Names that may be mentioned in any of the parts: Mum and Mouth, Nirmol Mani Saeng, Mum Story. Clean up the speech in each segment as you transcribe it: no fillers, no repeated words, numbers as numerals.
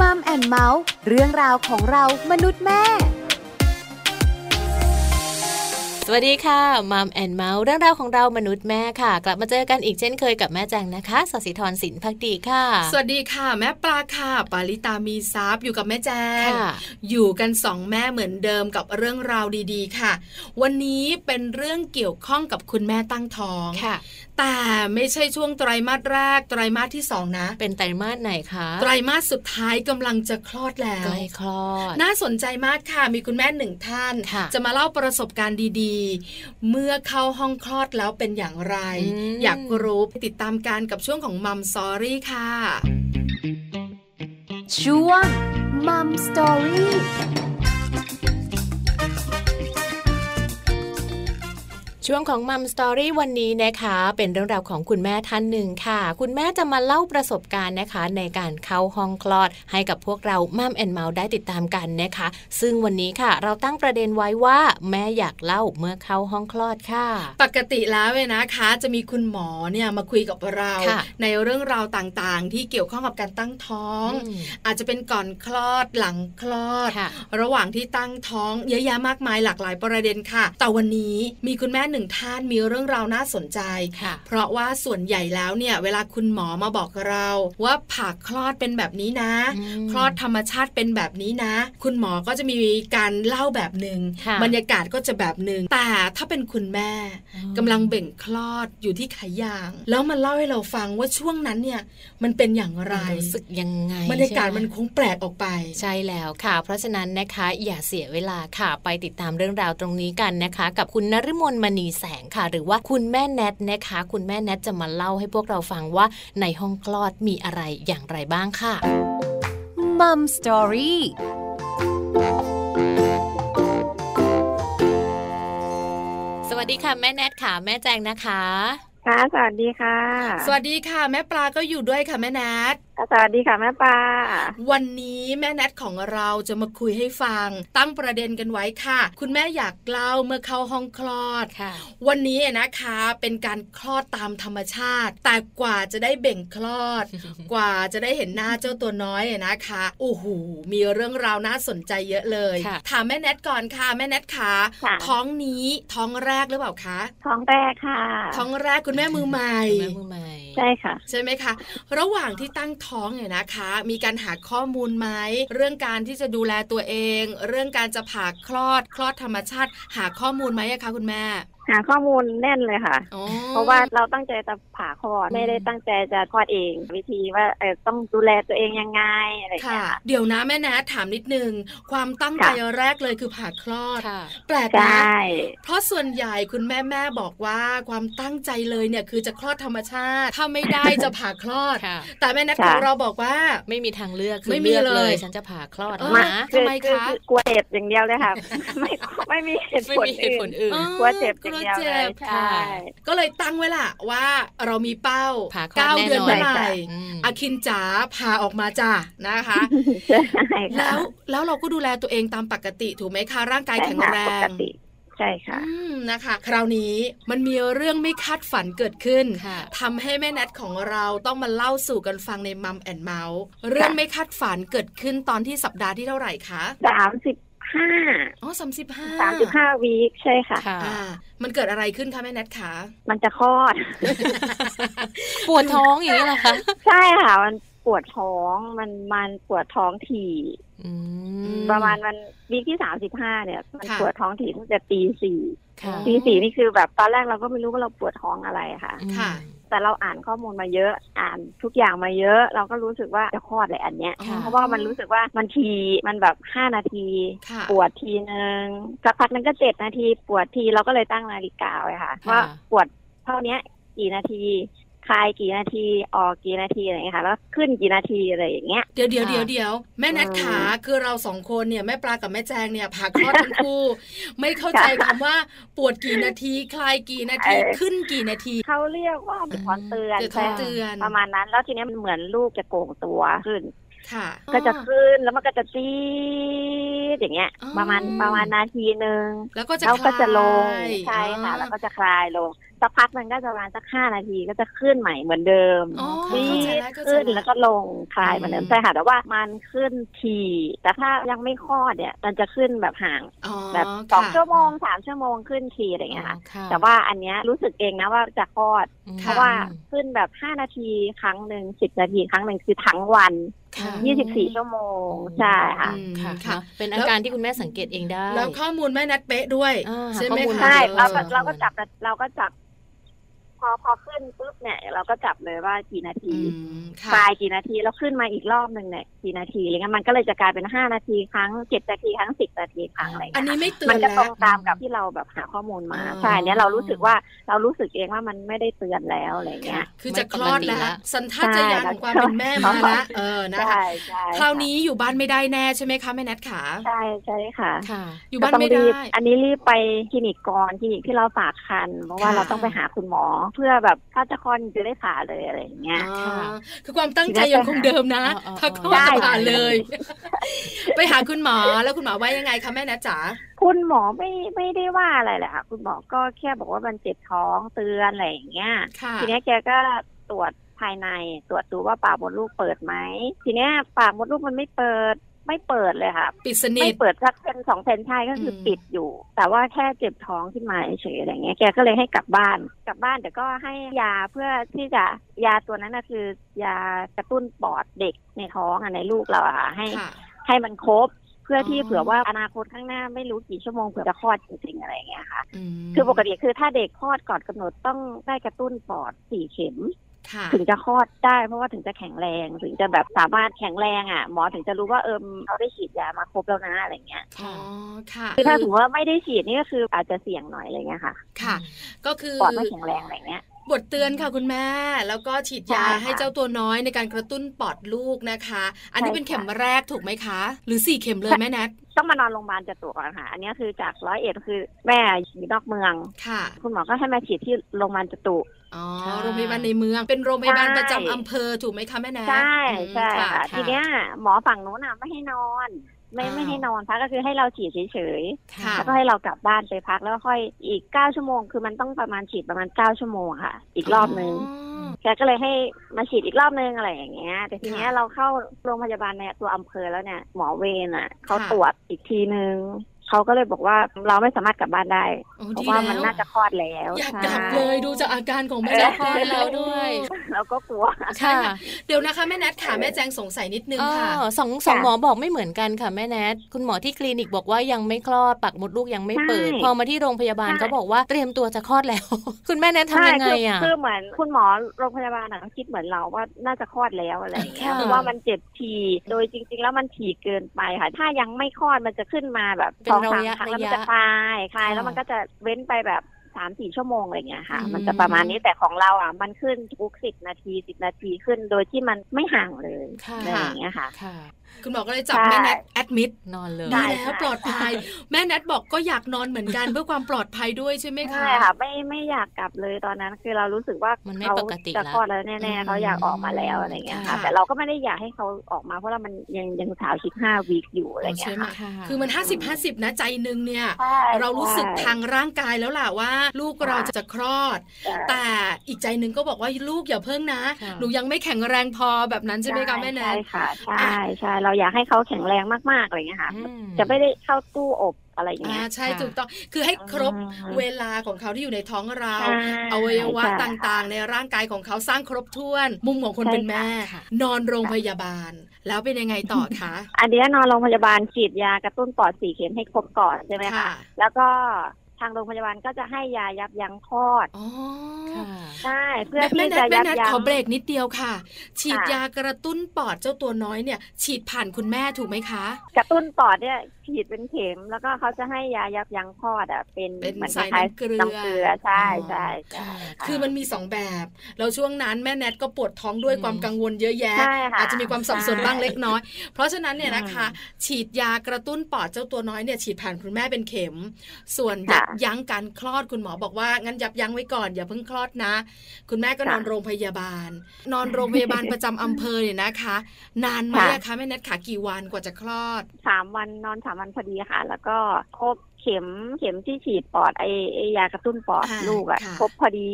Mum and Mouth เรื่องราวของเรามนุษย์แม่สวัสดีค่ะ Mum and Mouth เรื่องราวของเรามนุษย์แม่ค่ะกลับมาเจอกันอีกเช่นเคยกับแม่แจงนะคะศศิธรศิลป์ภักดีค่ะสวัสดีค่ะแม่ปลาค่ะปาริตามีทรัพย์อยู่กับแม่แจงอยู่กัน2แม่เหมือนเดิมกับเรื่องราวดีๆค่ะวันนี้เป็นเรื่องเกี่ยวข้องกับคุณแม่ตั้งท้องค่ะแต่ไม่ใช่ช่วงไตรมาสแรกไตรมาสที่2นะเป็นไตรมาสไหนคะไตรมาสสุดท้ายกำลังจะคลอดแล้วใกล้คลอดน่าสนใจมากค่ะมีคุณแม่หนึ่งท่านจะมาเล่าประสบการณ์ดีเมื่อเข้าห้องคลอดแล้วเป็นอย่างไร อยากรู้ติดตามกันกับช่วงของ Mum Story ค่ะช่วง Mum Storyช่วงของ Mum Story วันนี้นะคะเป็นเรื่องราวของคุณแม่ท่านหนึ่งค่ะคุณแม่จะมาเล่าประสบการณ์นะคะในการเข้าห้องคลอดให้กับพวกเรา Mum and Mouth ได้ติดตามกันนะคะซึ่งวันนี้ค่ะเราตั้งประเด็นไว้ว่าแม่อยากเล่าเมื่อเข้าห้องคลอดค่ะปกติแล้วเนี่ยนะคะจะมีคุณหมอเนี่ยมาคุยกับเราในเรื่องราวต่างๆที่เกี่ยวข้องกับการตั้งท้องอาจจะเป็นก่อนคลอดหลังคลอดระหว่างที่ตั้งท้องเยอะแยะมากมายหลากหลายประเด็นค่ะแต่วันนี้มีคุณแม่หนึ่งท่านมีเรื่องราวน่าสนใจเพราะว่าส่วนใหญ่แล้วเนี่ยเวลาคุณหมอมาบอกเราว่าผ่าคลอดเป็นแบบนี้นะคลอดธรรมชาติเป็นแบบนี้นะคุณหมอก็จะมีการเล่าแบบนึงบรรยากาศก็จะแบบนึงแต่ถ้าเป็นคุณแม่กำลังเบ่งคลอดอยู่ที่ขายางแล้วมันเล่าให้เราฟังว่าช่วงนั้นเนี่ยมันเป็นอย่างไรรู้สึกยังไงบรรยากาศมันคงแปลกออกไปใช่แล้วค่ะเพราะฉะนั้นนะคะอย่าเสียเวลาค่ะไปติดตามเรื่องราวตรงนี้กันนะคะกับคุณนฤมลมณีแสงค่ะหรือว่าคุณแม่แนทนะคะคุณแม่แนทจะมาเล่าให้พวกเราฟังว่าในห้องคลอดมีอะไรอย่างไรบ้างค่ะ Mum Storyสวัสดีค่ะแม่แนทค่ะแม่แจงนะคะค่ะสวัสดีค่ะสวัสดีค่ะแม่ปลาก็อยู่ด้วยค่ะแม่แนทสวัสดีค่ะแม่ปลาวันนี้แม่แนทของเราจะมาคุยให้ฟังตั้งประเด็นกันไว้ค่ะคุณแม่อยากเล่าเมื่อเข้าห้องคลอดค่ะวันนี้นะคะเป็นการคลอดตามธรรมชาติแต่กว่าจะได้เบ่งคลอด กว่าจะได้เห็นหน้าเจ้าตัวน้อยนะคะโอ้โหมีเรื่องราวน่าสนใจเยอะเลยถามแม่แนทก่อนค่ะแม่แนทค่ะท้องนี้ท้องแรกหรือเปล่าคะท้องแรกค่ะท้องแรกคุณแม่มือใหม่ใช่ค่ะใช่ไหมคะระหว่างที่ตั้งท้องเนี่ยนะคะมีการหาข้อมูลไหมเรื่องการที่จะดูแลตัวเองเรื่องการจะผ่าคลอดธรรมชาติหาข้อมูลไหมคะคุณแม่หาข้อมูลแน่นเลยค่ะเพราะว่าเราตั้งใจจะผ่าคลอดไม่ได้ตั้งใจจะคลอดเองวิธีว่าต้องดูแลตัวเองยังไงอะไรอย่างเงี้ยเดี๋ยวนะแม่นะถามนิดนึงความตั้งใจแรกเลยคือผ่าคลอดแปลกนะเพราะส่วนใหญ่คุณแม่บอกว่าความตั้งใจเลยเนี่ยคือจะคลอดธรรมชาติถ้าไม่ได้จะผ่าคลอดแต่แม่นะของเราบอกว่าไม่มีทางเลือกไม่มีเลยฉันจะผ่าคลอดนะทำไมคะกลัวเจ็บอย่างเดียวเลยค่ะไม่มีเหตุผลอื่นกลัวเจ็บเจ็บค่ะก็เลยตั้งไว้ล่ะว่าเรามีเป้า9 เดือนเมื่อไหร่อาคินจ๋าพาออกมาจ้านะคะแล้วเราก็ดูแลตัวเองตามปกติถูกไหมคะร่างกายแข็งแรงใช่ค่ะนะคะคราวนี้มันมีเรื่องไม่คาดฝันเกิดขึ้นทำให้แม่แนทของเราต้องมาเล่าสู่กันฟังใน Mum and Mouth เรื่องไม่คาดฝันเกิดขึ้นตอนที่สัปดาห์ที่เท่าไหร่คะ35อ๋อ35วีคใช่ค่ะมันเกิดอะไรขึ้นคะแม่แนทคะมันจะคลอด ปวดท้องอย่างนี้เหรอคะใช่ค่ะมันปวดท้องมันปวดท้องถี่ประมาณวันวีคที่35เนี่ยมันปวดท้องถี่ตั้งแต่ตี 4นี่คือแบบตอนแรกเราก็ไม่รู้ว่าเราปวดท้องอะไรค่ะแต่เราอ่านข้อมูลมาเยอะอ่านทุกอย่างมาเยอะเราก็รู้สึกว่าจะคลอดเลยอันเนี้ยเพราะว่ามันรู้สึกว่ามันทีมันแบบ5 นาทีปวดทีนึงสักพักนึงก็7 นาทีปวดทีเราก็เลยตั้งนาฬิกาไว้ค่ะว่าปวดเท่านี้กี่นาทีคลายกี่นาทีออกกี่นาทีอะไรอย่างเงี้ยค่ะแล้วขึ้นกี่นาทีอะไรอย่างเงี้ยเดี๋ยวแม่นัทขาคือเรา2 คนเนี่ยแม่ปลากับแม่แจงเนี่ยผ่าคลอดทั้งคู่ไม่เข้าใจคำว่าปวดกี่นาทีคลายกี่นาทีขึ้นกี่นาทีเขาเรียกว่าเดือดร้อนเตือนประมาณนั้นแล้วทีนี้มันเหมือนลูกจะโก่งตัวขึ้นก็จะขึ้นแล้วมันก็จะจี๊ดอย่างเงี้ยประมาณนาทีนึงแล้วก็จะลงใช่ค่ะแล้วก็จะคลายลง สักพักมันก็จะประมาณสัก5 นาทีก็จะขึ้นใหม่เหมือนเดิมขึ้นแล้วก็ลงคลายเหมือนเดิมใช่ค่ะแต่ว่ามันขึ้นทีแต่ถ้ายังไม่คลอดเนี่ยมันจะขึ้นแบบห่างแบบ2 ชั่วโมง3 ชั่วโมงขึ้นทีอะไรอย่างเงี้ยค่ะแต่ว่าอันเนี้ยรู้สึกเองนะว่าจะคลอดเพราะว่าขึ้นแบบ5 นาทีครั้งนึง10 นาทีครั้งนึงคือทั้งวัน24 ชั่วโมงใช่ค่ะเป็นอาการที่คุณแม่สังเกตเองได้แล้วข้อมูลแม่นัดเป๊ะด้วยใช่ไหมคะใช่เราก็จับพอขึ้นปุ๊บเนี่ยเราก็จับเลยว่ากี่นาทีตายกี่นาทีแล้วขึ้นมาอีกรอบนึงเนี่ยกี่นาทีอะไรเงี้ยมันก็เลยจะกลายเป็น5 นาทีครั้ง7 นาทีครั้ง10 นาทีครั้งอะไรอันนี้ไม่ตื่นมันก็ตรงตามกับที่เราแบบหาข้อมูลมาใช่เนี่ยเรารู้สึกเองว่ามันไม่ได้เตือนแล้วอะไรเงี้ยคือจะคลอดแล้วสัญชาตญาณของความเป็นแม่มาละนะคะคราวนี้อยู่บ้านไม่ได้แน่ใช่ไหมคะแม่นัทขาใช่ใช่ค่ะอยู่บ้านไม่ได้อันนี้รีบไปคลินิกก่อนคลินิกที่เราฝากคันเพราะว่าเราต้องไปหาคุณหมอเพื่อแบบถ้าจะคลอดจะได้ผ่าเลยอะไรอย่างเงี้ยคือความตั้งใจยังคงเดิมนะถ้าคลอดจะผ่าเลยไปหาคุณหมอแล้วคุณหมอว่ายังไงคะแม่นะจ๋าคุณหมอไม่ได้ว่าอะไรแหละค่ะคุณหมอก็แค่บอกว่ามันเจ็บท้องเตือนอะไรอย่างเงี้ยทีนี้แกก็ตรวจภายในตรวจดูว่าปากมดลูกเปิดไหมทีนี้ปากมดลูกมันไม่เปิดเลยค่ะปิดสนิทไม่เปิดสัก2 เซนใช่ก็คือปิดอยู่แต่ว่าแค่เจ็บท้องขึ้นมาเฉยอะไรเงี้ยแกก็เลยให้กลับบ้านแต่ก็ให้ยาเพื่อที่จะยาตัวนั้นนะคือยากระตุ้นปอดเด็กในท้องในลูกเราอะให้มันครบเพื่อที่เผื่อว่าอนาคตข้างหน้าไม่รู้กี่ชั่วโมงเผื่อจะคลอดจริงๆอะไรเงี้ยค่ะคือปกติคือถ้าเด็กคลอดก่อนกำหนดต้องได้กระตุ้นปอด4 เข็มถึงจะคลอดได้เพราะว่าถึงจะแข็งแรงถึงจะแบบสามารถแข็งแรงอ่ะหมอถึงจะรู้ว่าเขาได้ฉีดยามาครบแล้วนะอะไรเงี้ยอ๋อค่ะคือถ้าสมมติว่าไม่ได้ฉีดนี่ก็คืออาจจะเสี่ยงหน่อยอะไรเงี้ยค่ะค่ะก็คือปอดไม่แข็งแรงอะไรเงี้ยบทเตือนค่ะคุณแม่แล้วก็ฉีดยาให้เจ้าตัวน้อยในการกระตุ้นปอดลูกนะคะอันนี้เป็นเข็มแรกถูกไหมคะหรือ4 เข็มเลยแม่นัทต้องมานอนโรงพยาบาลจะตรวจก่อนค่ะอันนี้คือจาก101คือแม่อยู่นอกเมืองค่ะคุณหมอก็ให้มาฉีดที่โรงพยาบาลจะตรวจอ๋อโรงพยาบาลในเมืองเป็นโรงพยาบาลประจำอำเภอถูกไหมคะแม่นัทใช่ใช่ค่ะทีเนี้ยหมอฝั่งนู้นน่ะไม่ให้นอนไม่ให้นอนพักก็คือให้เราฉีดเฉยๆแล้วก็ให้เรากลับบ้านไปพักแล้วค่อยอีก9 ชั่วโมงคือมันต้องประมาณฉีดประมาณ9 ชั่วโมงค่ะอีกรอบนึงแกก็เลยให้มาฉีดอีกรอบนึงอะไรอย่างเงี้ยแต่ทีเนี้ยเราเข้าโรงพยาบาลในตัวอำเภอแล้วเนี่ยหมอเวรอ่ะเขาตรวจอีกทีนึงเขาก็เลยบอกว่าเราไม่สามารถกลับบ้านได้เพราะว่ามันน่าจะคลอดแล้วอยากกลับเลยดูจากอาการของแม่นัทคลอดแล้วด้วยเราก็กลัวค่ะเดี๋ยวนะคะแม่นัทค่ะแม่แจงสงสัยนิดนึงค่ะสองหมอบอกไม่เหมือนกันค่ะแม่นัทคุณหมอที่คลินิกบอกว่ายังไม่คลอดปากมดลูกยังไม่เปิดพอมาที่โรงพยาบาลเขาบอกว่าเตรียมตัวจะคลอดแล้วคุณแม่นัททำยังไงอ่ะคือเหมือนคุณหมอโรงพยาบาลเขาคิดเหมือนเราว่าน่าจะคลอดแล้วอะไรอย่างเงี้ยเพราะว่ามันเจ็บทีโดยจริงๆแล้วมันถี่เกินไปค่ะถ้ายังไม่คลอดมันจะขึ้นมาแบบ2-3 ครั้งแล้วมันจะคลายแล้วมันก็จะเว้นไปแบบ3-4 ชั่วโมงอะไรเงี้ยค่ะมันจะประมาณนี้แต่ของเราอ่ะมันขึ้นทุก10 นาทีขึ้นโดยที่มันไม่ห่างเลยอะไรอย่างเงี้ยค่ะคุณหมอก็เลยจับแม่นัทแอดมิดนอนเลยได้แล้วปลอดภัยแม่นัทบอกก็อยากนอนเหมือนกันเพื่อความปลอดภัยด้วยใช่ไหมคะใช่ค่ะไม่อยากกลับเลยตอนนั้นคือเรารู้สึกว่าเขาจะคลอดแล้วแน่ๆเขาอยากออกมาแล้วอะไรเงี้ยค่ะแต่เราก็ไม่ได้อยากให้เขาออกมาเพราะเรามันยังสาว15 วีคอยู่อะไรเงี้ยค่ะคือมัน50-50นะใจนึงเนี่ยเรารู้สึกทางร่างกายแล้วล่ะว่าลูกเราจะคลอดแต่อีกใจนึงก็บอกว่าลูกอย่าเพิ่งนะหนูยังไม่แข็งแรงพอแบบนั้นใช่ไหมคะแม่นัทใช่เราอยากให้เขาแข็งแรงมากๆอะไรเงี้ยค่ะจะไม่ได้เข้าตู้อบอะไรอย่างเงี้ยใช่ถูกต้องคือให้ครบเวลาของเขาที่อยู่ในท้องเราอวัยวะต่างๆในร่างกายของเขาสร้างครบถ้วนมุมของคนเป็นแม่นอนโรงพยาบาลแล้วเป็นยังไงต่อคะอันนี้นอนโรงพยาบาลฉีดยากระตุ้นปอด4 เข็มให้ครบก่อนใช่ไหมคะแล้วก็ทางโรงพยาบาลก็จะให้ยายับยั้งคลอดใช่เพื่อที่จะยับยั้งขอเบรกนิดเดียวค่ะฉีดยากระตุ้นปอดเจ้าตัวน้อยเนี่ยฉีดผ่านคุณแม่ถูกไหมคะกระตุ้นปอดเนี่ยฉีดเป็นเข็มแล้วก็เขาจะให้ยายับยั้งคลอดอ่ะเป็นเหมือนสายน้ำเกลือใช่ใช่คือมันมี2 แบบแล้วช่วงนั้นแม่แนทก็ปวดท้องด้วยความกังวลเยอะแยะอาจจะมีความสับสนบ้างเล็กน้อยเพราะฉะนั้นเนี่ยนะคะฉีดยากระตุ้นปอดเจ้าตัวน้อยเนี่ยฉีดผ่านคุณแม่เป็นเข็มส่วนยับยั้งการคลอดคุณหมอบอกว่างั้นยับยั้งไว้ก่อนอย่าเพิ่งคลอดนะคุณแม่ก็นอนโรงพยาบาลประจำอำเภอเนี่ยนะคะนานไหมคะแม่แนทขากี่วันกว่าจะคลอด3 วันนอน3 วันพอดีค่ะแล้วก็ครบเค เข็มที่ฉีดปอดไอยากระตุ้นปอดลูกอ่ะครบพอดี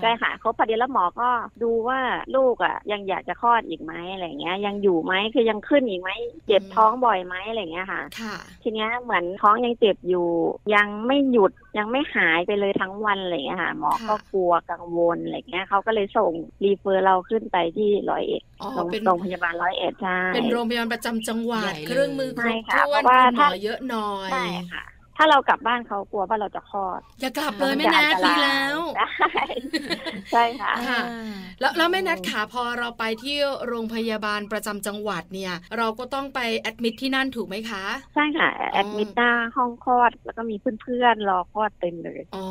ใช่ค่ะครบพอดีแล้วหมอก็ดูว่าลูกอ่ะยังอยากจะคลอดอีกไหมอะไรเงี้ยยังอยู่ไหมคือยังขึ้นอีกไหมเจ็บท้องบ่อยไหมอะไรเงี้ยค่ะทีเนี้ยเหมือนท้องยังเจ็บอยู่ยังไม่หยุดยังไม่หายไปเลยทั้งวันอะไรเงี้ยค่ะหมอก็กลัวกังวลอะไรเงี้ยเขาก็เลยส่งรีเฟอร์เราขึ้นไปที่ร้อยเอ็ดโรงพยาบาลร้อยเอ็ดใช่เป็นโรงพยาบาลประจำจังหวัดเครื่องมือครบถ้วนหมอเยอะน้อยใช่ค่ะถ้าเรากลับบ้านเขากลัวว่าเราจะคลอดอย่ากลับเลยแม่นัทดีแล้วใช่ค่ะแล้วแม่นัทค่ะพอเราไปที่โรงพยาบาลประจำจังหวัดเนี่ยเราก็ต้องไปแอดมิทที่นั่นถูกไหมคะใช่ค่ะแอดมิทหน้าห้องคลอดแล้วก็มีเพื่อนๆรอคลอดเต็มเลยอ๋อ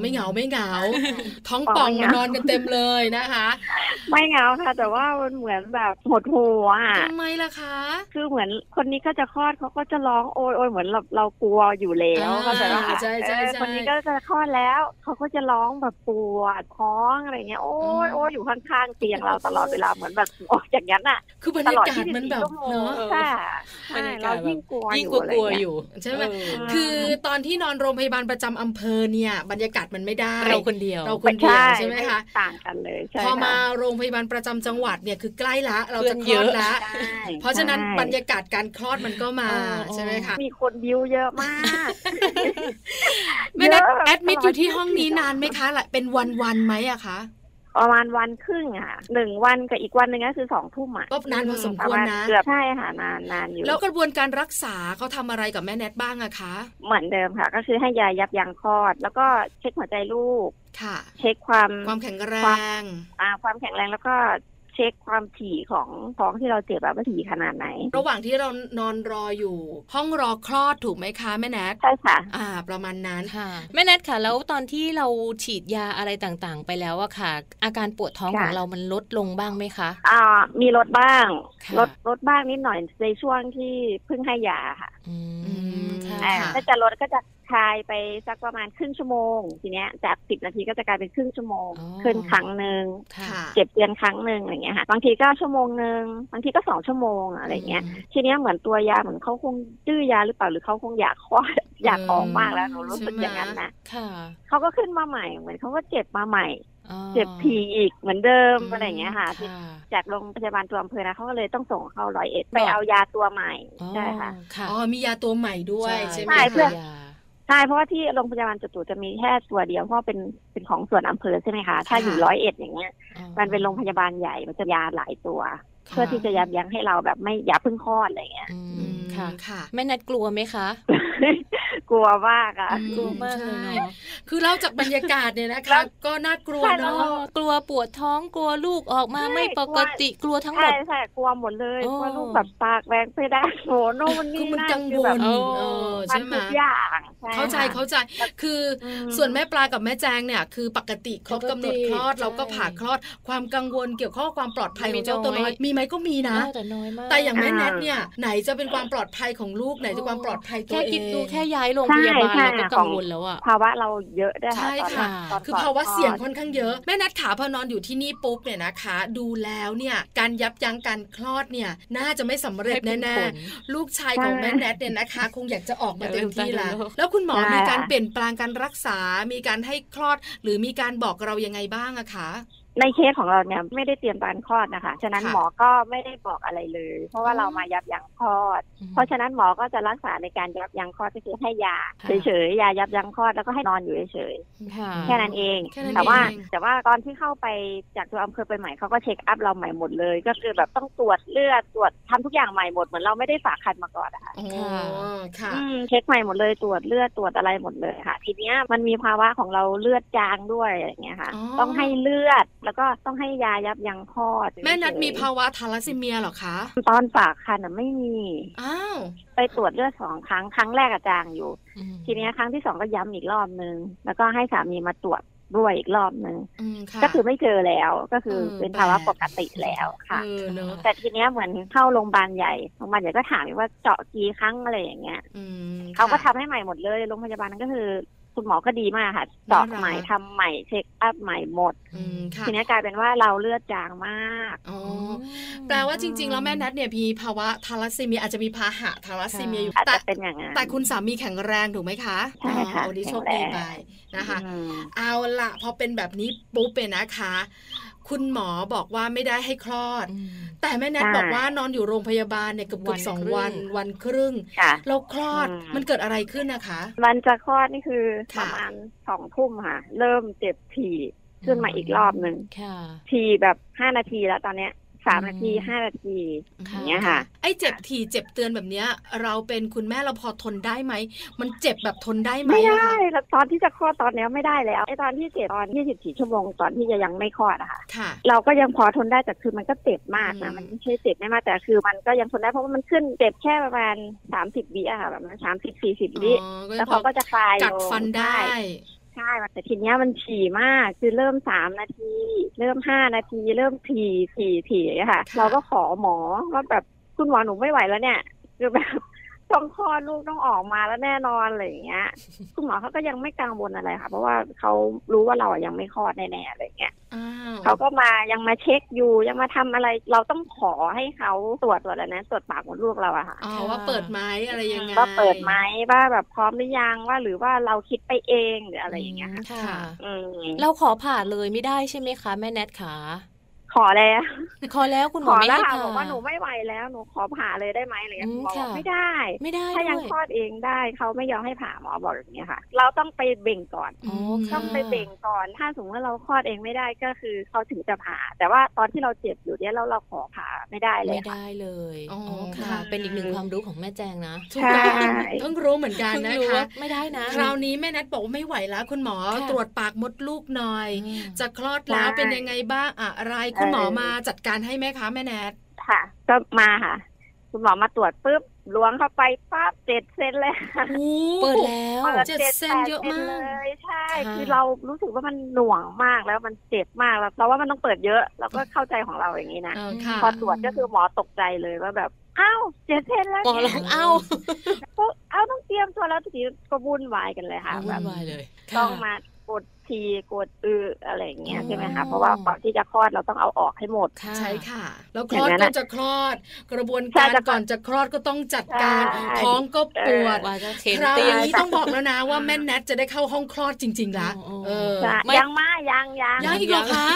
ไม่เหงาไม่เหงาท้องป่องนอนกันเต็มเลยนะคะไม่เหงาค่ะแต่ว่ามันเหมือนแบบหดหู่อ่ะทำไมล่ะคะคือเหมือนคนนี้ก็จะคลอดเขาก็จะร้องโอยเหมือนเรากลัวอยู่แล้วก็จะคนนี้ก็จะคลอดแล้วเขาก็จะร้องแบบปวดท้องอะไรเงี้ยโอ้ยโอ้ยอยู่ข้างๆเตียงเราตลอดเวลาเหมือนแบบออกจากนั้นอ่ะคือบรรยากาศมันแบบเนาะเรายิ่งกลัวอยู่ใช่ไหมคือตอนที่นอนโรงพยาบาลประจำอำเภอเนี่ยบรรยากาศมันไม่ได้เราคนเดียวใช่ไหมคะต่างกันเลยพอมาโรงพยาบาลประจำจังหวัดเนี่ยคือใกล้ละเราจะคลอดละเพราะฉะนั้นบรรยากาศการคลอดมันก็มาใช่ไหมคะมีคนบิ้วเยอะมากแม่นัทแอดมิทอยู่ที่ห้องนี้นานไหมคะล่ะเป็นวันไหมอะคะประมาณวันครึ่งค่ะหนึ่งวันกับอีกวันหนึ่งก็คือ 20:00 นก็นานพอสมควรนะเกือบใช่ค่ะนานอยู่แล้วกระบวนการรักษาเขาทำอะไรกับแม่แนทบ้างอะคะเหมือนเดิมค่ะก็คือให้ยายับยั้งคลอดแล้วก็เช็คหัวใจลูกค่ะเช็คความแข็งแรงความแข็งแรงแล้วก็เช็คความถี่ของท้องที่เราเจ็บว่าถี่ขนาดไหนระหว่างที่เรานอนรออยู่ห้องรอคลอดถูกไหมคะแม่แนทใช่ค่ะประมาณนั้นแม่แนทค่ะแล้วตอนที่เราฉีดยาอะไรต่างๆไปแล้วอะค่ะอาการปวดท้องของเรามันลดลงบ้างไหมคะมีลดบ้างลดบ้างนิดหน่อยในช่วงที่เพิ่งให้ยาค่ะก็จะลดก็จะคลายไปสักประมาณครึ่งชั่วโมงทีเนี้ยจาก10 นาทีก็จะกลายเป็นครึ่งชั่วโมงขึ้นครั้งนึงเจ็บเดือนครั้งนึงอะไรเงี้ยค่ะบางทีก็1 ชั่วโมงบางทีก็2 ชั่วโมงอะไรเงี้ยทีเนี้ยเหมือนตัวยาเหมือนเขาคงดื้อยาหรือเปล่าหรือเขาคงอยากคลอดอยากออกมากแล้วหนูรู้สึกอย่างนั้นนะเขาก็ขึ้นมาใหม่เหมือนเขาก็เจ็บมาใหม่เจ็บผีอีกเหมือนเดิมอะไรอย่างเงี้ยค่ะจากโรงพยาบาลตัวอำเภอนะเขาก็เลยต้องส่งเข้าร้อยเอ็ดไปเอายาตัวใหม่ใช่ค่ะอ๋อมียาตัวใหม่ด้วยใช่ไหมใช่เพราะว่าที่โรงพยาบาลจตุจะมีแค่ตัวเดียวเพราะเป็นของส่วนอำเภอใช่ไหมคะถ้าอยู่ร้อยเอ็ดอย่างเงี้ยมันเป็นโรงพยาบาลใหญ่มันจะยาหลายตัวเพื่อที่จะยับยั้งให้เราแบบไม่อย่าเพิ่งคลอดอะไรอย่างเงี้ยค่ะแม่นัทกลัวไหมคะกลัวมากค่ะกลัวมากเลยคือเล่าจากบรรยากาศเนี่ยนะคะก็น่ากลัวเนาะกลัวปวดท้องกลัวลูกออกมาไม่ปกติกลัวทั้งหมดใช่กลัวหมดเลยกลัวลูกแบบปากแหว่งไปได้โหโน่นนี่นั่นคือแบบมันทุกอย่างเข้าใจคือส่วนแม่ปลากับแม่แจงเนี่ยคือปกติครบกำหนดคลอดเราก็ผ่าคลอดความกังวลเกี่ยวข้องความปลอดภัยของเจ้าตัวน้อยมีไหมก็มีนะแต่น้อยมากแต่อย่างแม่นัทเนี่ยไหนจะเป็นความปลอดภัยของลูกไหนจะความปลอดภัยตัวเองแค่คิดดูแค่ย้ายโรงพยาบาลเราก็กังวลแล้วอะภาวะเราเยอะด้วยค่ะคือภาวะเสี่ยงค่อนข้างเยอะแม่นัทขาพอนอนอยู่ที่นี่ปุ๊บเนี่ยนะคะดูแล้วเนี่ยการยับยั้งการคลอดเนี่ยน่าจะไม่สำเร็จแน่ๆลูกชายของแม่นัทเนี่ยนะคะคงอยากจะออกมาเต็มที่แล้วคุณหมอมีการเปลี่ยนแปลงการรักษามีการให้คลอดหรือมีการบอกเรายังไงบ้างอะคะในเคสของเราเนี่ยไม่ได้เตรียมการคลอดนะคะฉะนั้นหมอก็ไม่ได้บอกอะไรเลยเพราะว่าเรามายับยั้งคลอดเพราะฉะนั้นหมอก็จะรักษาในการยับยั้งคลอดก็คือให้ยาเฉยๆยายับยั้งคลอดแล้วก็ให้นอนอยู่เฉยๆแค่นั้นเองแต่ว่าตอนที่เข้าไปจากตัวอำเภอไปใหม่เขาก็เช็คอัพเราใหม่หมดเลยก็คือแบบต้องตรวจเลือดตรวจทำทุกอย่างใหม่หมดเหมือนเราไม่ได้ฝากครรภ์มาก่อนนะคะเช็คใหม่หมดเลยตรวจเลือดตรวจอะไรหมดเลยค่ะทีเนี้ยมันมีภาวะของเราเลือดจางด้วยอะไรเงี้ยค่ะต้องให้เลือดแล้วก็ต้องให้ยายับยั้งคลอดแม่นัทมีภาวะทาลัสซีเมียหรอคะตอนฝากครรภ์ไม่มีไปตรวจเลือด2 ครั้งครั้งแรกจางอยู่ทีนี้ครั้งที่2ก็ย้ำอีกรอบนึงแล้วก็ให้สามีมาตรวจด้วยอีกรอบนึงก็คือไม่เจอแล้วก็คือเป็นภาวะปกติแล้วค่ะแต่ทีนี้เหมือนเข้าโรงพยาบาลใหญ่ก็ถามว่าเจาะกี่ครั้งอะไรอย่างเงี้ยเขาก็ทำให้ใหม่หมดเลยโรงพยาบาลนั้นก็คือ คุณหมอก็ดีมากค่ะเจาะใหม่ทำใหม่เช็คอัพใหม่หมดทีนี้กลายเป็นว่าเราเลือดจางมากอ๋อแปลว่าจริงๆแล้วแม่นัทเนี่ยมีภาวะทาลัสซีเมียอาจจะมีพาหะทาลัสซีเมียอยู่แต่คุณสามีแข็งแรงถูกไหมคะใช่ค่ะโอ้ดีโชคดีไปนะคะเอาละพอเป็นแบบนี้ปุ๊บเป็นนะคะคุณหมอบอกว่าไม่ได้ให้คลอดแต่แม่นัทบอกว่านอนอยู่โรงพยาบาลเนี่ยเกือบ2วันวันครึ่งเราคลอดมันเกิดอะไรขึ้นนะคะวันจะคลอดนี่คือประมาณ 20:00 นค่ะเริ่มเจ็บถี่ขึ้นมาอีกรอบนึงถี่แบบ5นาทีแล้วตอนเนี้ย3นาที5นาทีอย่างเงี้ยค่ะไอ้เจ็บถี่เจ็บเตือนแบบเนี้ยเราเป็นคุณแม่เราพอทนได้ไหมมันเจ็บแบบทนได้ไหมไม่ได้แล้วตอนที่จะคลอดตอนนี้ไม่ได้แล้วไอ้ตอนที่เจ็บตอน24ชั่วโมงตอนที่ยังไม่คลอดอะค่ะเราก็ยังพอทนได้แต่คือมันก็เจ็บมากนะมันไม่ใช่เจ็บไม่มากแต่คือมันก็ยังทนได้เพราะว่ามันขึ้นเจ็บแค่ประมาณ30วิอะค่ะแบบนั้น30-40วิแล้วเขาก็จะคลายกัดฟันได้ใช่แต่ทีเนี้ยมันถี่มากคือเริ่ม3นาทีเริ่ม5นาทีเริ่มถี่ค่ะ เราก็ขอหมอว่าแบบคุณหมอหนูไม่ไหวแล้วเนี่ยคือแบบต้องคลอดลูกต้องออกมาแล้วแน่นอนอะไรอย่างเงี้ย คุณหมอเขาก็ยังไม่กังวลอะไรค่ะเพราะว่าเขารู้ว่าเรายังไม่คลอดแน่ๆอะไรอย่างเงี้ยเขาก็มายังมาเช็คอยู่ยังมาทำอะไรเราต้องขอให้เขาตรวจแล้วนะตรวจปากมดลูกเราอะค่ะว่าเปิดไหมอะไรยังไงว่าเปิดไหมว่าแบบพร้อมหรือยังว่าหรือว่าเราคิดไปเองหรืออะไรอย่างเงี้ยค่ะเราขอผ่าเลยไม่ได้ใช่ไหมคะแม่แนทขาขอแล้วคุณหมอไม่ให้ผ่าบอกว่าหนูไม่ไหวแล้วหนูขอผ่าเลยได้ไหมอะไรเงี้ยหมอบอกไม่ได้ถ้ายังคลอดเองได้เขาไม่ยอมให้ผ่าหมอบอกอย่างเงี้ยค่ะเราต้องไปเบ่งก่อนต้องไปเบ่งก่อนถ้าสมมติว่าเราคลอดเองไม่ได้ก็คือเขาถึงจะผ่าแต่ว่าตอนที่เราเจ็บอยู่เนี่ยเราขอผ่าไม่ได้เลยอ๋อค่ะเป็นอีกหนึ่งความรู้ของแม่แจงนะใช่เพิ่งรู้เหมือนกันนะคะไม่ได้นะคราวนี้แม่นัทบอกว่าไม่ไหวแล้วคุณหมอตรวจปากมดลูกหน่อยจะคลอดแล้วเป็นยังไงบ้างอะไรคุณหมอมาจัดการให้ไหมคะแม่แนทค่ะก็มาค่ะคุณหมอมาตรวจปุ๊บล้วงเข้าไปปั๊บ7เซนเลยเปิดแล้ว7เซนเยอะมากเลยใช่คือเรารู้สึกว่ามันหน่วงมากแล้วมันเจ็บมากแล้วเราว่ามันต้องเปิดเยอะเราก็เข้าใจของเราอย่างนี้นะพอตรวจก็คือหมอตกใจเลยว่าแบบอ้าวเจ็บเส้นแล้วอ้าวต้องเตรียมตัวแล้วทีก็วุ่นวายกันเลยค่ะแบบต้องมากดทีกดอะไรอย่างเงี้ยใช่ไหมคะเพราะว่าก่อนที่จะคลอดเราต้องเอาออกให้หมดใช่ค่ะแล้วคลอดก็จะคลอดกระบวนการก่อนจะคลอดก็ต้องจัดการท้องก็ปวดคราวนี้ต้องบอกแล้วนะว่าแม่แนทจะได้เข้าห้องคลอดจริงๆแล้วยังอีกเหรอคะ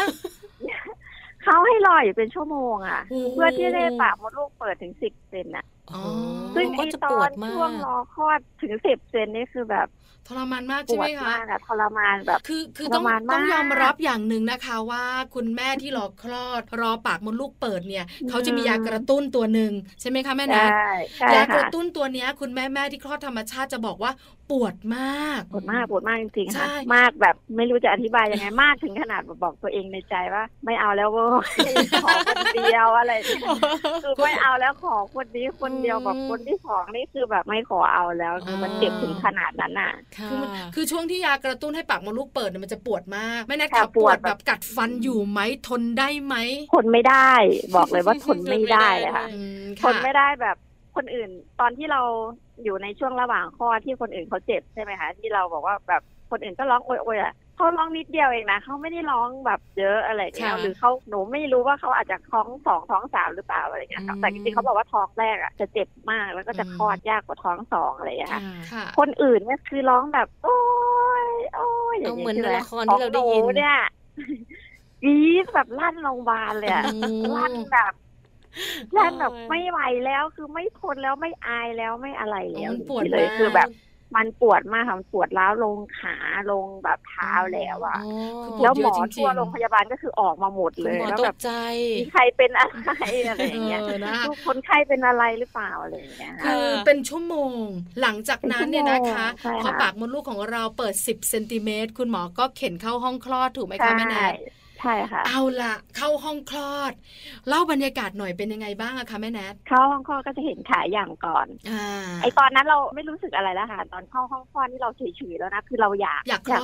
เขาให้รออยู่เป็นชั่วโมงอ่ะเพื่อที่จะได้ปากมดลูกเปิดถึง10เซนน่ะซึ่งไอตอนช่วงรอคลอดถึง10เซนนี่คือแบบทรมานมากใช่ไหมคะทรมานแบบคือต้องยอมรับอย่างหนึ่งนะคะว่าคุณแม่ที่รอคลอดรอปากมดลูกเปิดเนี่ยเขาจะมียากระตุ้นตัวหนึ่งใช่ไหมคะแม่นะยากระตุ้นตัวนี้คุณแม่ที่คลอดธรรมชาติจะบอกว่าปวดมากจริงๆค่ะมากแบบไม่รู้จะอธิบายยังไงมากถึงขนาดบอกตัวเองในใจว่าไม่เอาแล้วว่าขอคนเดียวอะไรคือไม่เอาแล้วขอคนนี้คนเดียวแบบคนที่2นี่คือแบบไม่ขอเอาแล้วคือมันเจ็บถึงขนาดนั้นน่ะคือช่วงที่ยากระตุ้นให้ปากมดลูกเปิดมันจะปวดมากแม่นัทค่ะปวดแบบกัดฟันอยู่ไหมทนได้ไหมทนไม่ได้บอกเลยว่าทนไม่ได้เลยค่ะทนไม่ได้แบบคนอื่นตอนที่เราอยู่ในช่วงระหว่างคลอดที่คนอื่นเขาเจ็บใช่ไหมคะที่เราบอกว่าแบบคนอื่นก็ร้องโอยๆอ่ะเขาร้องนิดเดียวเองนะเขาไม่ได้ร้องแบบเยอะอะไรเงี้ยหรือเขาหนูไม่รู้ว่าเขาอาจจะท้อง2ท้อง3หรือเปล่าอะไรเงี้ยแต่จริงๆเขาบอกว่าท้องแรกอ่ะจะเจ็บมากแล้วก็จะคลอดยากกว่าท้อง2อะไรอย่างเงี้ยคนอื่นเนี่ยคือร้องแบบโอ๊ยโอ๊ยอย่างเงี้ยเหมือนในละครที่เราได้ยินเนี่ยอีสแบบลั่นโรงพยาบาลเลยอ่ะลั่นแบบไม่ไหวแล้วคือไม่ทนแล้วไม่อายแล้วไม่อะไรแล้วเลยคือแบบมันปวดมากค่ะปวดร้าวลงขาลงแบบเท้าแล้วอ่ะแล้วหมอทั่วโรงพยาบาลก็คือออกมาหมดเลยแล้วแบบมีใครเป็นอะไรอะไรอย่างเงี้ยทุกคนไข้เป็นอะไรหรือเปล่าอะไรอย่างเงี้ยคือเป็นชั่วโมงหลังจากนั้นเนี่ยนะคะพอปากมดลูกของเราเปิด10 เซนติเมตรคุณหมอก็เข็นเข้าห้องคลอดถูกไหมคะแม่แนท ใช่ค่ะเอาล่ะเข้าห้องคลอดเล่าบรรยากาศหน่อยเป็นยังไงบ้างอะคะแม่แนทเข้าห้องคลอดก็จะเห็นขาอย่างก่อนไอตอนนั้นเราไม่รู้สึกอะไรแล้วค่ะตอนเข้าห้องคลอดนี่เราเฉยๆแล้วนะคือเราอยาก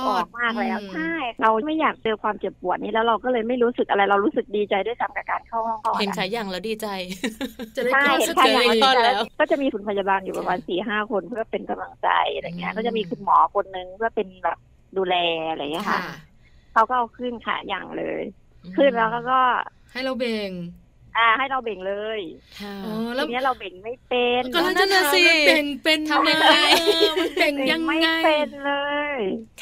ออกมากแล้วใช่เราไม่อยากเจอความเจ็บปวดนี้แล้วเราก็เลยไม่รู้สึกอะไรเรารู้สึกดีใจด้วยซ้ำกับการเข้าห้องคลอดเห็นขาอย่างแล้วดีใจจะได้เข้าสักทีแล้วก็จะมีคุณพยาบาลอยู่ประมาณ 4-5 คนเพื่อเป็นกำลังใจอะไรเงี้ยก็จะมีคุณหมอคนนึงเพื่อเป็นแบบดูแลอะไรอย่างเงี้ยค่ะเขาก็เอาขึ้นขาอย่างเลยขึ้นแล้วก็ให้เราเบ่งให้เราเบ่งเลยแล้วเนี้ยเราเบ่งไม่เป็นก็นั่นน่ะสิเป็นทำยังไงมันเบ่งยังไงไม่เป็นเลย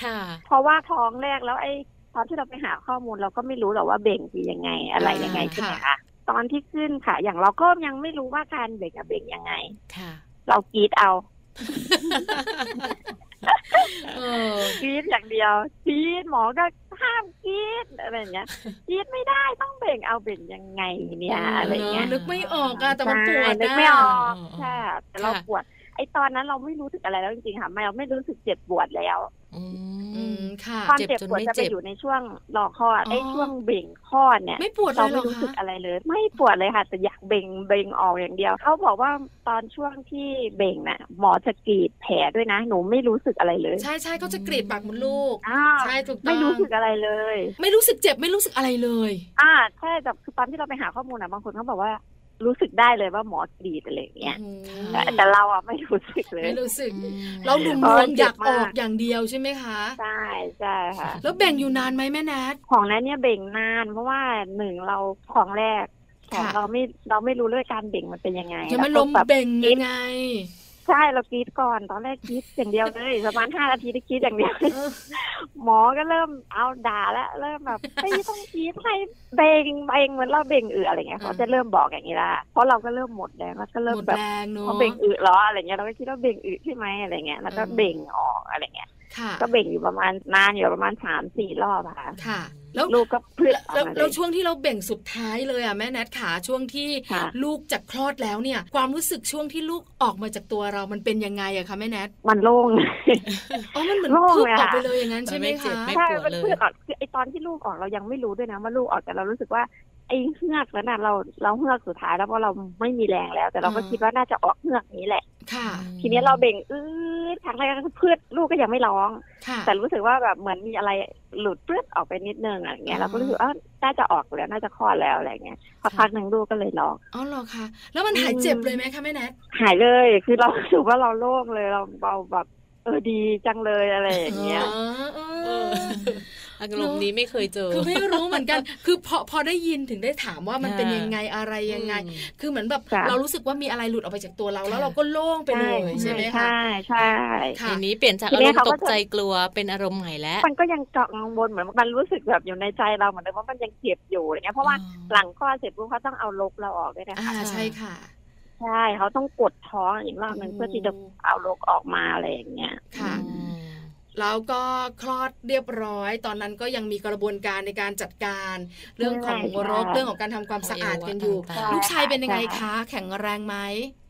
ค่ะเพราะว่าท้องแรกแล้วไอ้ตอนที่เราไปหาข้อมูลเราก็ไม่รู้หรอกว่าเบ่งคือยังไงอะไรยังไงใช่ไหมคะตอนที่ขึ้นขาอย่างเราก็ยังไม่รู้ว่าการเบ่งกับเบ่งยังไงค่ะเรากรีดเอากรี๊ดอย่างเดียวกรี๊ดหมอก็ห้ามกรี๊ดอะไรอย่างเงี้ยกรี๊ดไม่ได้ต้องเบ่งเอาเบ่งยังไงเนี่ยอะไรเงี้ยนึกไม่ออกอะแต่มันปวดนึกไม่ออกใช่แต่เราปวดไอ้ตอนนั้นเราไม่รู้สึกอะไรแล้วจริงๆค่ะเราไม่รู้สึกเจ็บปวดแล้วความเจ็บปวดจะไปอยู่ในช่วงรอคลอดไอ้ช่วงเบ่งคลอดเนี่ยเราไม่รู้สึกอะไรเลยไม่ปวดเลยค่ะแต่อยากเบ่งออกอย่างเดียวเขาบอกว่าตอนช่วงที่เบ่งน่ะหมอจะกรีดแผลด้วยนะหนูไม่รู้สึกอะไรเลยใช่ใช่เขาจะกรีดปากมดลูกใช่ถูกต้องไม่รู้สึกอะไรเลยไม่รู้สึกเจ็บไม่รู้สึกอะไรเลยใช่แต่คือตอนที่เราไปหาข้อมูลนะบางคนเขาบอกว่ารู้สึกได้เลยว่าหมอกรีดอะไรอย่างเงี้ยแต่เราอะไม่รู้สึกเลยไม่รู้สึกเราดุมวงอยากออกอย่างเดียวใช่ไหมคะใช่ใช่ค่ะแล้วเบ่งอยู่นานไหมแม่แนทของแนทเนี่ยเบ่งนานเพราะว่าหนึ่งเราของแรกของเราไม่รู้เรื่องการเบ่งมันเป็นยังไงแล้วมันลมเบ่งยังไงใช่เรากรีดก่อนตอนแรกกรีดอย่างเดียวเลยประมาณ5นาทีได้กรีดอย่างเดียวหมอก็เริ่มเอาด่าแล้วเริ่มแบบไม่ต้องกรีดให้เบ่งเหมือนเราเบ่งอืออะไรเงี้ยเขาจะเริ่มบอกอย่างนี้ละเพราะเราก็เริ่มหมดแรงแล้วก็เริ่มแบบเขาเบ่งอือล้ออะไรเงี้ยเราก็คิดว่าเบ่งอือใช่ไหมอะไรเงี้ยแล้วก็เบ่งออกอะไรเงี้ยก็เบ่งอยู่ประมาณนานอยู่ประมาณ 3-4 รอบค่ะแล้วลูกก็เพื่อแล้วช่วงที่เราเบ่งสุดท้ายเลยอ่ะแม่แนทขาช่วงที่ลูกจะคลอดแล้วเนี่ยความรู้สึกช่วงที่ลูกออกมาจากตัวเรามันเป็นยังไงอะคะแม่แนทมันโล่งมันเหมือนพึ่งออกไปเลยอย่างนั้นใช่ไหมคะใช่มันพึ่งออกคือไอตอนที่ลูกออกเรายังไม่รู้ด้วยนะว่าลูกออกแต่เรารู้สึกว่าไอเฮือกแล้วน่ะเราเฮือกสุดท้ายแล้วเพราะเราไม่มีแรงแล้วแต่เราก็คิดว่าน่าจะออกเฮือกนี้แหละทีนี้เราเบ่งทางแรกก็พืชลูกก็ยังไม่ร้องแต่รู้สึกว่าแบบเหมือนมีอะไรหลุดพืชออกไปนิดนึงอะไรเงี้ยเราก็รู้สึกว่าน่าจะออกแล้วน่าจะคลอดแล้วอะไรเงี้ยพอพักหนึ่งลูกก็เลยร้องอ๋อเหรอคะแล้วมันหายเจ็บเลยไหมคะแม่แนทหายเลยคือเรารู้สึกว่าเราโล่งเลยเราเบาแบบดีจังเลยอะไรอย่างเงี้ยอารมณ์นี้ไม่เคยเจอคือไม่รู้เหมือนกันคือพอได้ยินถึงได้ถามว่ามันเป็นยังไงอะไรยังไงคือเหมือนแบบเรารู้สึกว่ามีอะไรหลุดออกไปจากตัวเราแล้วเราก็โล่งไปเลยใช่ไหมคะใช่ทีนี้เปลี่ยนจากอารมณ์ตกใจกลัวเป็นอารมณ์ใหม่แล้วมันก็ยังกังวลเหมือนมันรู้สึกแบบอยู่ในใจเราเหมือนว่ามันยังเจ็บอยู่อะไรเงี้ยเพราะว่าหลังคลอดเสร็จปุ๊บเขาต้องเอาลกเราออกด้วยนะคะใช่ค่ะใช่เขาต้องกดท้องอีกรอบนึงเพื่อที่จะเอาลกออกมาอะไรอย่างเงี้ยค่ะแล้วก็คลอดเรียบร้อยตอนนั้นก็ยังมีกระบวนการในการจัดการเรื่องของรกเรื่องของการทำความสะอาดกันอยู่ลูกชายเป็นยังไงคะแข็งแรงไหม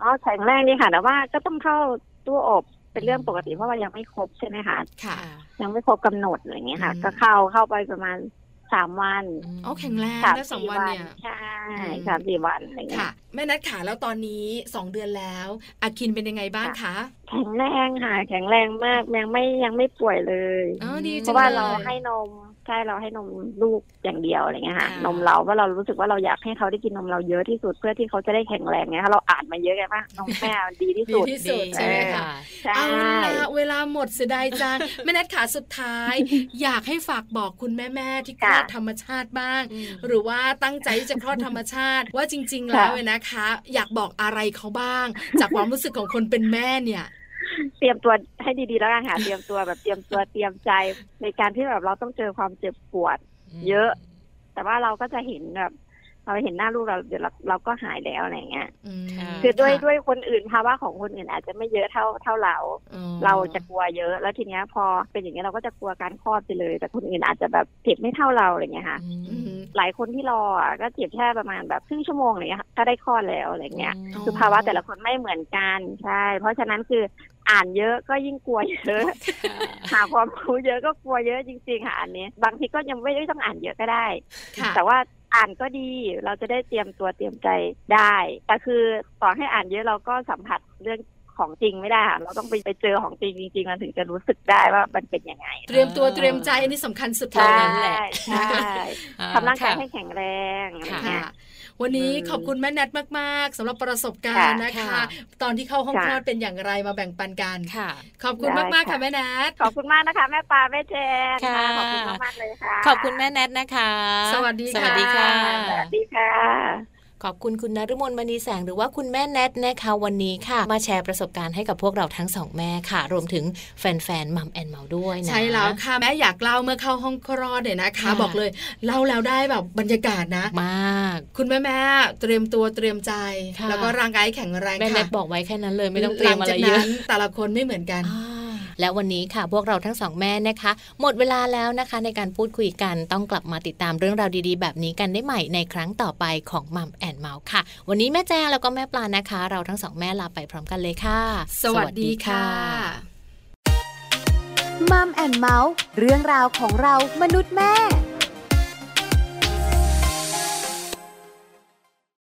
อ๋อแข็งแรงดีค่ะแต่ว่าก็ต้องเข้าตู้อบเป็นเรื่องปกติเพราะว่ายังไม่ครบใช่ไหมคะค่ะยังไม่ครบกำหนดอะไรอย่างเงี้ยค่ะก็เข้าไปประมาณ3วันอ๋อแข็งแรงได้2วันเนี่ยใช่3 4วันอะไรเงี้ยค่ะแม่นัทขาแล้วตอนนี้2เดือนแล้วอาคินเป็นยังไงบ้างคะแข็งแรงค่ะแข็งแรงมากยังไม่ป่วยเลยเพราะว่าเราให้นมใช่เราให้นมลูกอย่างเดียวอะไรเงี้ยค่ะนมเราว่าเรารู้สึกว่าเราอยากให้เขาได้กินนมเราเยอะที่สุดเพื่อที่เขาจะได้แข็งแรงไงเราอ่านมาเยอะกันว่านมแม่ดีที่สุดใช่ไหมคะเอาละเวลาหมดเสียดายจังแม่นัทขาสุดท้ายอยากให้ฝากบอกคุณแม่ที่คลอดธรรมชาติบ้างหรือว่าตั้งใจจะคลอดธรรมชาติว่าจริงๆแล้วนะคะอยากบอกอะไรเขาบ้างจากความรู้สึกของคนเป็นแม่เนี่ยเตรียมตัวให้ดีๆแล้วกันค่ะเตรียมตัวแบบเตรียมตัวเตรียมใจในการที่แบบเราต้องเจอความเจ็บปวดเยอะแต่ว่าเราก็จะเห็นแบบเราเห็นหน้าลูกเราก็หายแล้วอะไรเงี้ยคือด้วยคนอื่นภาวะของคนอื่นอาจจะไม่เยอะเท่าเราจะกลัวเยอะแล้วทีเนี้ยพอเป็นอย่างเงี้ยเราก็จะกลัวการคลอดไปเลยแต่คนอื่นอาจจะแบบเจ็บไม่เท่าเราอะไรเงี้ยค่ะหลายคนที่รอก็เจ็บแค่ประมาณแบบครึ่งชั่วโมงอะไรเงี้ยก็ได้คลอดแล้วอะไรเงี้ยคือภาวะแต่ละคนไม่เหมือนกันใช่เพราะฉะนั้นคือ อ่านเยอะก็ยิ่งกลัวเยอะหาความรู้เยอะก็กลัวเยอะจริงๆค่ะอันนี้บางทีก็ยังไม่ได้ต้องอ่านเยอะก็ได้แต่ว่าอ่านก็ดีเราจะได้เตรียมตัวเตรียมใจได้แต่คือต่อให้อ่านเยอะเราก็สัมผัสเรื่องของจริงไม่ได้ค่ะเราต้องไปเจอของจริงจริงๆมันถึงจะรู้สึกได้ว่ามันเป็นยังไงเตรียมตัวเตรียมใจอันนี้สำคัญสุดเลยนั่นแหละใช่ทำร่างกายให้แข็งแรงค่ะวันนี้ขอบคุณแม่แนทมากๆสำหรับประสบการณ์นะคะตอนที่เข้าห้องคลอดเป็นอย่างไรมาแบ่งปันกันขอบคุณมากๆค่ะแม่แนทขอบคุณมากนะคะแม่ปาแม่เจนขอบคุณมากๆเลยค่ะขอบคุณแม่แนทนะคะสวัสดีค่ะสวัสดีค่ะสวัสดีค่ะขอบคุณคุณนฤมลมณีแสงหรือว่าคุณแม่แนทนะคะวันนี้ค่ะมาแชร์ประสบการณ์ให้กับพวกเราทั้งสองแม่ค่ะรวมถึงแฟนๆ Mum and Mouth ด้วยนะใช่แล้วค่ะแม่อยากเล่าเมื่อเข้าห้องคลอดเนี่ยนะคะบอกเลยเล่าแล้วได้แบบบรรยากาศนะมากคุณแม่ๆเตรียมตัวเตรียมใจแล้วก็ร่างกายแข็งแรงค่ะแม่แนทบอกไว้แค่นั้นเลยไม่ต้องเตรียมอะไรเยอะแต่ละคนไม่เหมือนกันและวันนี้ค่ะพวกเราทั้งสองแม่นะคะหมดเวลาแล้วนะคะในการพูดคุยกันต้องกลับมาติดตามเรื่องราวดีๆแบบนี้กันได้ใหม่ในครั้งต่อไปของ Mum and Mouth ค่ะวันนี้แม่แจงแล้วก็แม่ปลานะคะเราทั้งสองแม่ลาไปพร้อมกันเลยค่ะสวัสดีค่ะ Mum and Mouth เรื่องราวของเรามนุษย์แม่